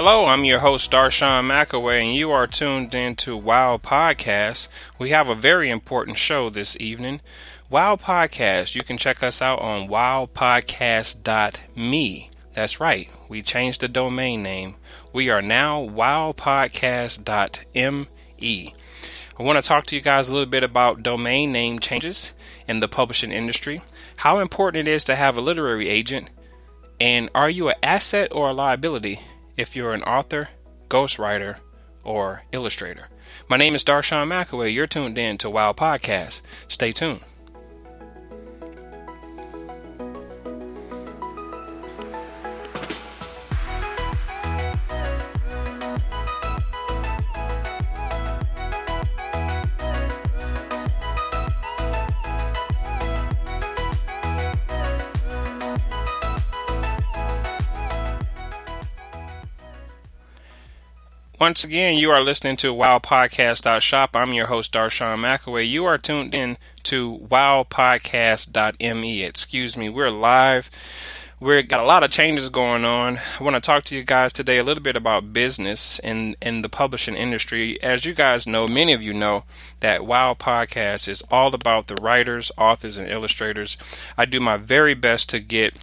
Hello, I'm your host, Darshawn McAway, and you are tuned in to WOW Podcast. We have a very important show this evening. WOW Podcast, you can check us out on wowpodcast.me. That's right, we changed the domain name. We are now wowpodcast.me. I want to talk to you guys a little bit about domain name changes in the publishing industry, how important it is to have a literary agent, and are you an asset or a liability if you're an author, ghostwriter, or illustrator? My name is Darshawn McAway. You're tuned in to WOW Podcast. Stay tuned. Once again, you are listening to wowpodcast.shop. I'm your host, Darshawn McAway. You are tuned in to wowpodcast.me. Excuse me, we're live. We've got a lot of changes going on. I want to talk to you guys today a little bit about business in the publishing industry. As you guys know, many of you know that WOW Podcast is all about the writers, authors, and illustrators. I do my very best to get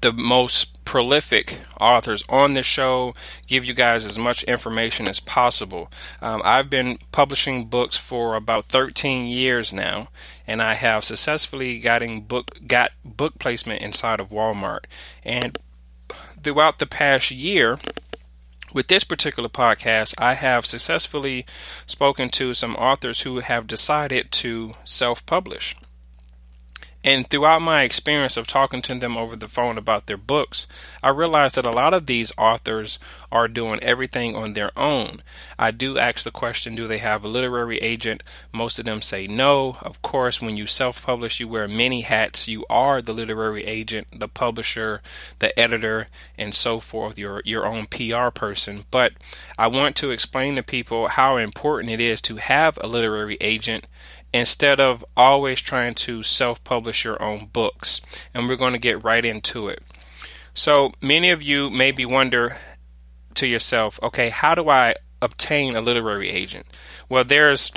the most prolific authors on the show, give you guys as much information as possible. I've been publishing books for about 13 years now, and I have successfully got book placement inside of Walmart. And throughout the past year, with this particular podcast, I have successfully spoken to some authors who have decided to self-publish. And throughout my experience of talking to them over the phone about their books, I realized that a lot of these authors are doing everything on their own. I do ask the question, do they have a literary agent? Most of them say no. Of course, when you self-publish, you wear many hats. You are the literary agent, the publisher, the editor, and so forth, your own PR person. But I want to explain to people how important it is to have a literary agent instead of always trying to self-publish your own books. And we're going to get right into it. So many of you maybe wonder to yourself, okay, how do I obtain a literary agent? Well, there's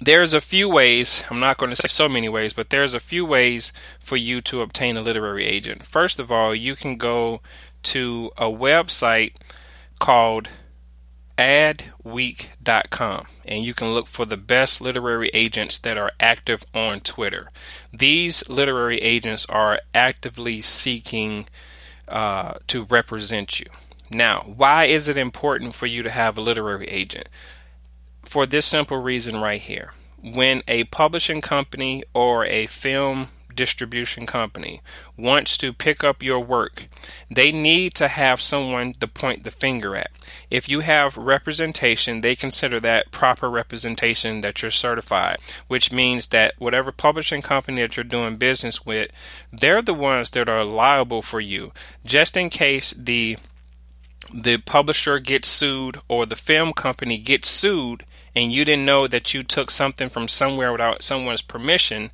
a few ways. I'm not going to say so many ways, but there's a few ways for you to obtain a literary agent. First of all, you can go to a website called Adweek.com, and you can look for the best literary agents that are active on Twitter. These literary agents are actively seeking to represent you. Now, why is it important for you to have a literary agent? For this simple reason right here. When a publishing company or a film distribution company wants to pick up your work, they need to have someone to point the finger at. If you have representation, they consider that proper representation, that you're certified, which means that whatever publishing company that you're doing business with, they're the ones that are liable for you, just in case the publisher gets sued or the film company gets sued and you didn't know that you took something from somewhere without someone's permission.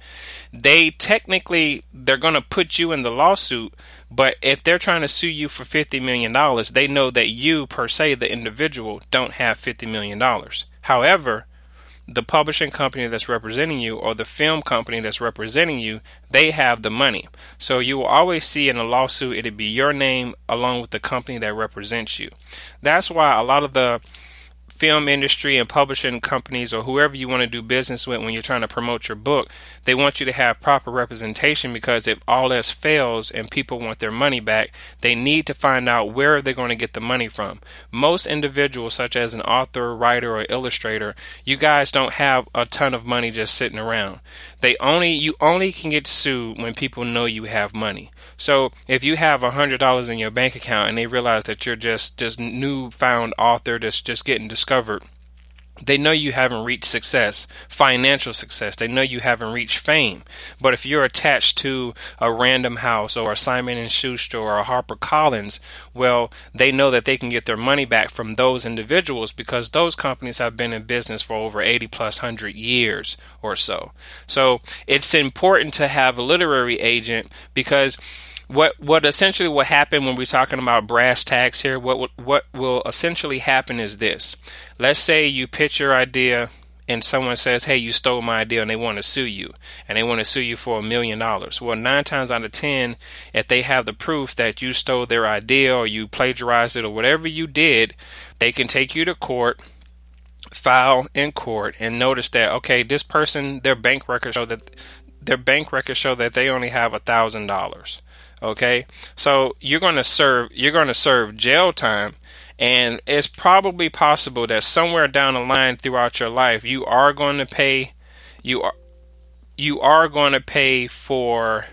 They technically, they're going to put you in the lawsuit, but if they're trying to sue you for $50 million, they know that you, per se, the individual, don't have $50 million. However, the publishing company that's representing you or the film company that's representing you, they have the money. So you will always see in a lawsuit, it'll be your name along with the company that represents you. That's why a lot of the film industry and publishing companies or whoever you want to do business with when you're trying to promote your book, they want you to have proper representation, because if all else fails and people want their money back, they need to find out where they're going to get the money from. Most individuals, such as an author, writer, or illustrator, you guys don't have a ton of money just sitting around. You only can get sued when people know you have money. So if you have $100 in your bank account and they realize that you're just this newfound author that's just getting discovered, they know you haven't reached success, financial success. They know you haven't reached fame. But if you're attached to a Random House or a Simon & Schuster or a HarperCollins, well, they know that they can get their money back from those individuals, because those companies have been in business for over 100 years or so. So it's important to have a literary agent, because what essentially will happen when we're talking about brass tacks here, what will essentially happen is this. Let's say you pitch your idea and someone says, hey, you stole my idea, and they want to sue you, and they want to sue you for $1 million. Well, 9 times out of 10, if they have the proof that you stole their idea or you plagiarized it or whatever you did, they can take you to court, file in court, and notice that, okay, this person, their bank records show that they only have $1,000. Okay, so you're going to serve jail time. And it's probably possible that somewhere down the line throughout your life, you are going to pay for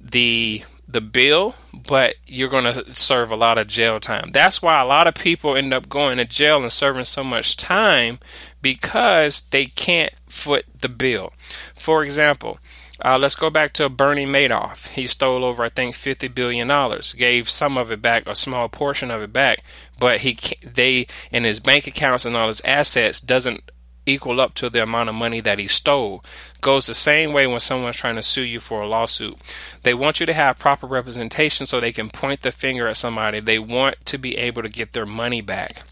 the bill, but you're going to serve a lot of jail time. That's why a lot of people end up going to jail and serving so much time, because they can't foot the bill. For example, let's go back to Bernie Madoff. He stole over, I think, $50 billion, gave some of it back, a small portion of it back, but they in his bank accounts and all his assets doesn't equal up to the amount of money that he stole. Goes the same way when someone's trying to sue you for a lawsuit. They want you to have proper representation so they can point the finger at somebody. They want to be able to get their money back.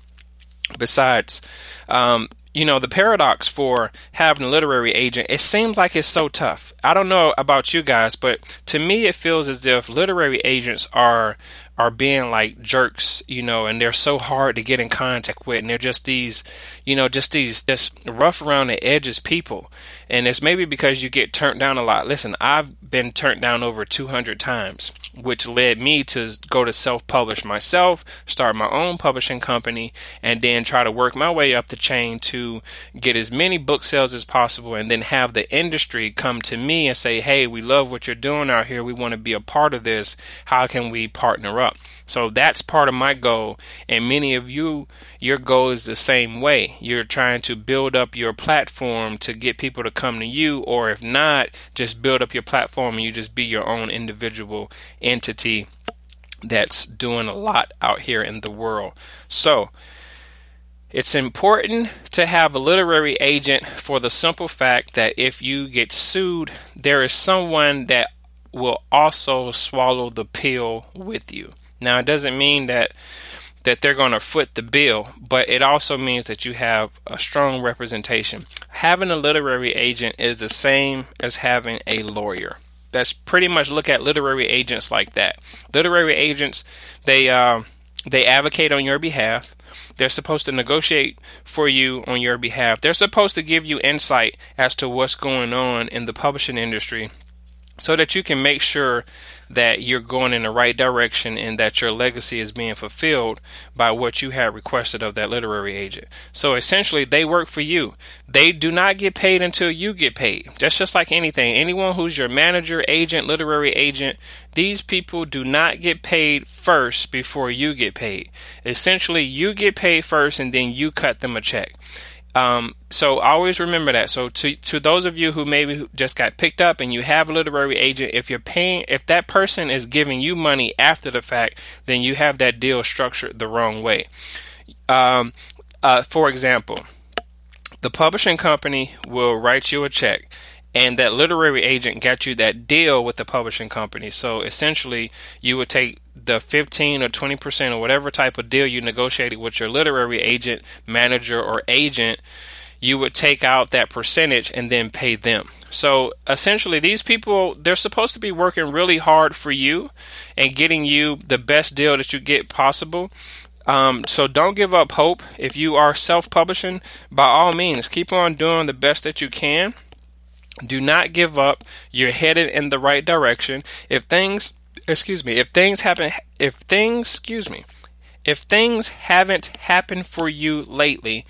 Besides, the paradox for having a literary agent, it seems like it's so tough. I don't know about you guys, but to me it feels as if literary agents are being like jerks, and they're so hard to get in contact with, and they're just these, just rough around the edges people. And it's maybe because you get turned down a lot. Listen, I've been turned down over 200 times, which led me to go to self-publish myself, start my own publishing company, and then try to work my way up the chain to get as many book sales as possible, and then have the industry come to me and say, hey, we love what you're doing out here. We want to be a part of this. How can we partner up? So that's part of my goal, and many of you, your goal is the same way. You're trying to build up your platform to get people to come to you, or if not, just build up your platform and you just be your own individual entity that's doing a lot out here in the world. So it's important to have a literary agent for the simple fact that if you get sued, there is someone that will also swallow the pill with you. Now, it doesn't mean that they're going to foot the bill, but it also means that you have a strong representation. Having a literary agent is the same as having a lawyer. That's pretty much, look at literary agents like that. Literary agents, they advocate on your behalf. They're supposed to negotiate for you on your behalf. They're supposed to give you insight as to what's going on in the publishing industry, so that you can make sure that you're going in the right direction and that your legacy is being fulfilled by what you had requested of that literary agent. So essentially, they work for you. They do not get paid until you get paid. That's just like anything. Anyone who's your manager, agent, literary agent, these people do not get paid first before you get paid. Essentially, you get paid first and then you cut them a check. So always remember that. So to those of you who maybe just got picked up and you have a literary agent, if that person is giving you money after the fact, then you have that deal structured the wrong way. For example, the publishing company will write you a check, and that literary agent got you that deal with the publishing company. So essentially, you would take the 15 or 20% or whatever type of deal you negotiated with your literary agent, manager, or agent. You would take out that percentage and then pay them. So essentially, these people, they're supposed to be working really hard for you and getting you the best deal that you get possible. So don't give up hope. If you are self-publishing, by all means, keep on doing the best that you can. Do not give up. You're headed in the right direction. If things haven't happened for you lately,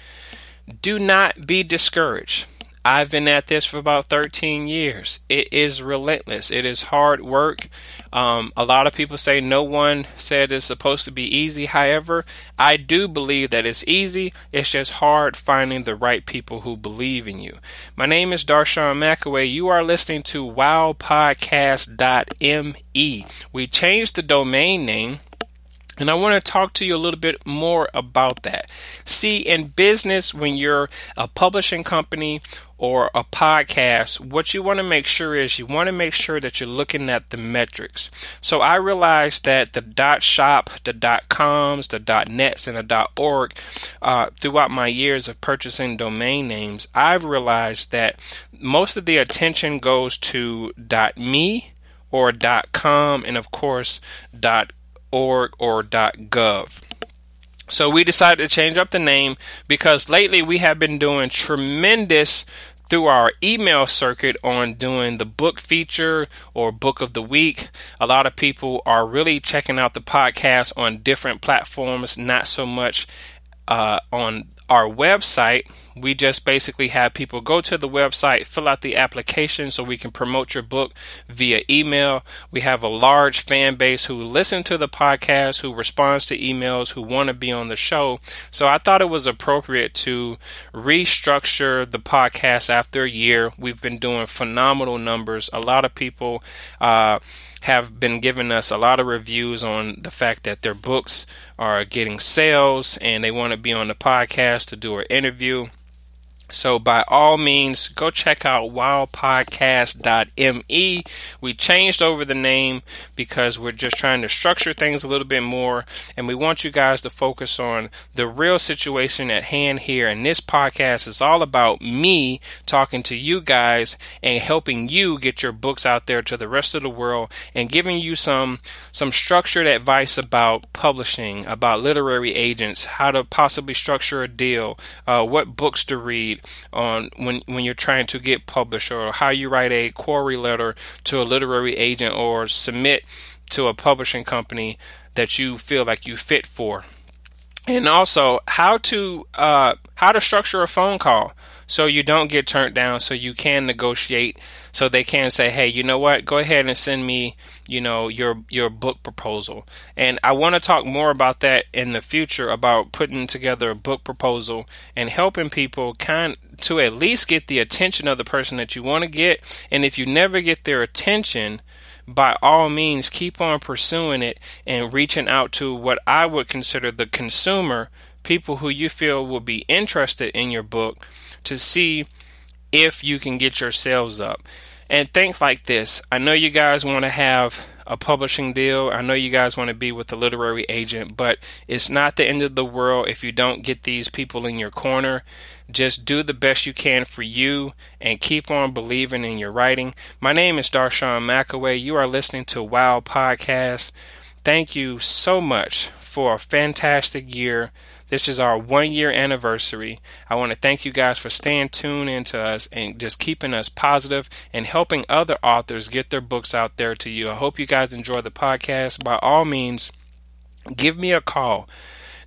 do not be discouraged. I've been at this for about 13 years. It is relentless. It is hard work. A lot of people say no one said it's supposed to be easy. However, I do believe that it's easy. It's just hard finding the right people who believe in you. My name is Darshawn McAway. You are listening to wowpodcast.me. We changed the domain name And I want to talk to you a little bit more about that. See, in business, when you're a publishing company or a podcast, what you want to make sure is you want to make sure that you're looking at the metrics. So I realized that the .shop, the .coms, the .nets, and the .org, throughout my years of purchasing domain names, I've realized that most of the attention goes to .me or .com and, of course, .org or .gov. So we decided to change up the name because lately we have been doing tremendous through our email circuit on doing the book feature or book of the week. A lot of people are really checking out the podcast on different platforms, not so much on our website. We just basically have people go to the website, fill out the application so we can promote your book via email. We have a large fan base who listen to the podcast, who responds to emails, who want to be on the show. So I thought it was appropriate to restructure the podcast after a year. We've been doing phenomenal numbers. A lot of people have been giving us a lot of reviews on the fact that their books are getting sales and they want to be on the podcast to do an interview. So by all means, go check out wildpodcast.me. We changed over the name because we're just trying to structure things a little bit more. And we want you guys to focus on the real situation at hand here. And this podcast is all about me talking to you guys and helping you get your books out there to the rest of the world and giving you some structured advice about publishing, about literary agents, how to possibly structure a deal, what books to read, on when you're trying to get published, or how you write a query letter to a literary agent or submit to a publishing company that you feel like you fit for. And also how to structure a phone call so you don't get turned down, so you can negotiate, so they can say, hey, you know what, go ahead and send me, you know, your book proposal. And I want to talk more about that in the future, about putting together a book proposal and helping people kind to at least get the attention of the person that you want to get. And if you never get their attention, by all means, keep on pursuing it and reaching out to what I would consider the consumer, people who you feel will be interested in your book, to see if you can get your sales up. And things like this, I know you guys want to have a publishing deal. I know you guys want to be with a literary agent, but it's not the end of the world if you don't get these people in your corner. Just do the best you can for you and keep on believing in your writing. My name is Darshawn McAway. You are listening to Wild Podcast. Thank you so much for a fantastic year. This is our 1-year anniversary. I want to thank you guys for staying tuned into us and just keeping us positive and helping other authors get their books out there to you. I hope you guys enjoy the podcast. By all means, give me a call.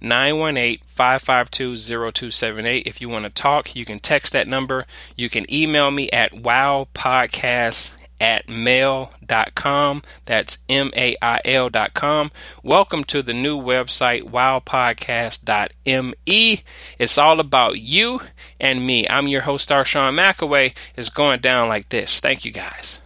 918-552-0278. If you want to talk, you can text that number. You can email me at wowpodcast@mail.com. That's mail.com. Welcome to the new website, wowpodcast.me. It's all about you and me. I'm your host, Darshawn McAway. It's going down like this. Thank you, guys.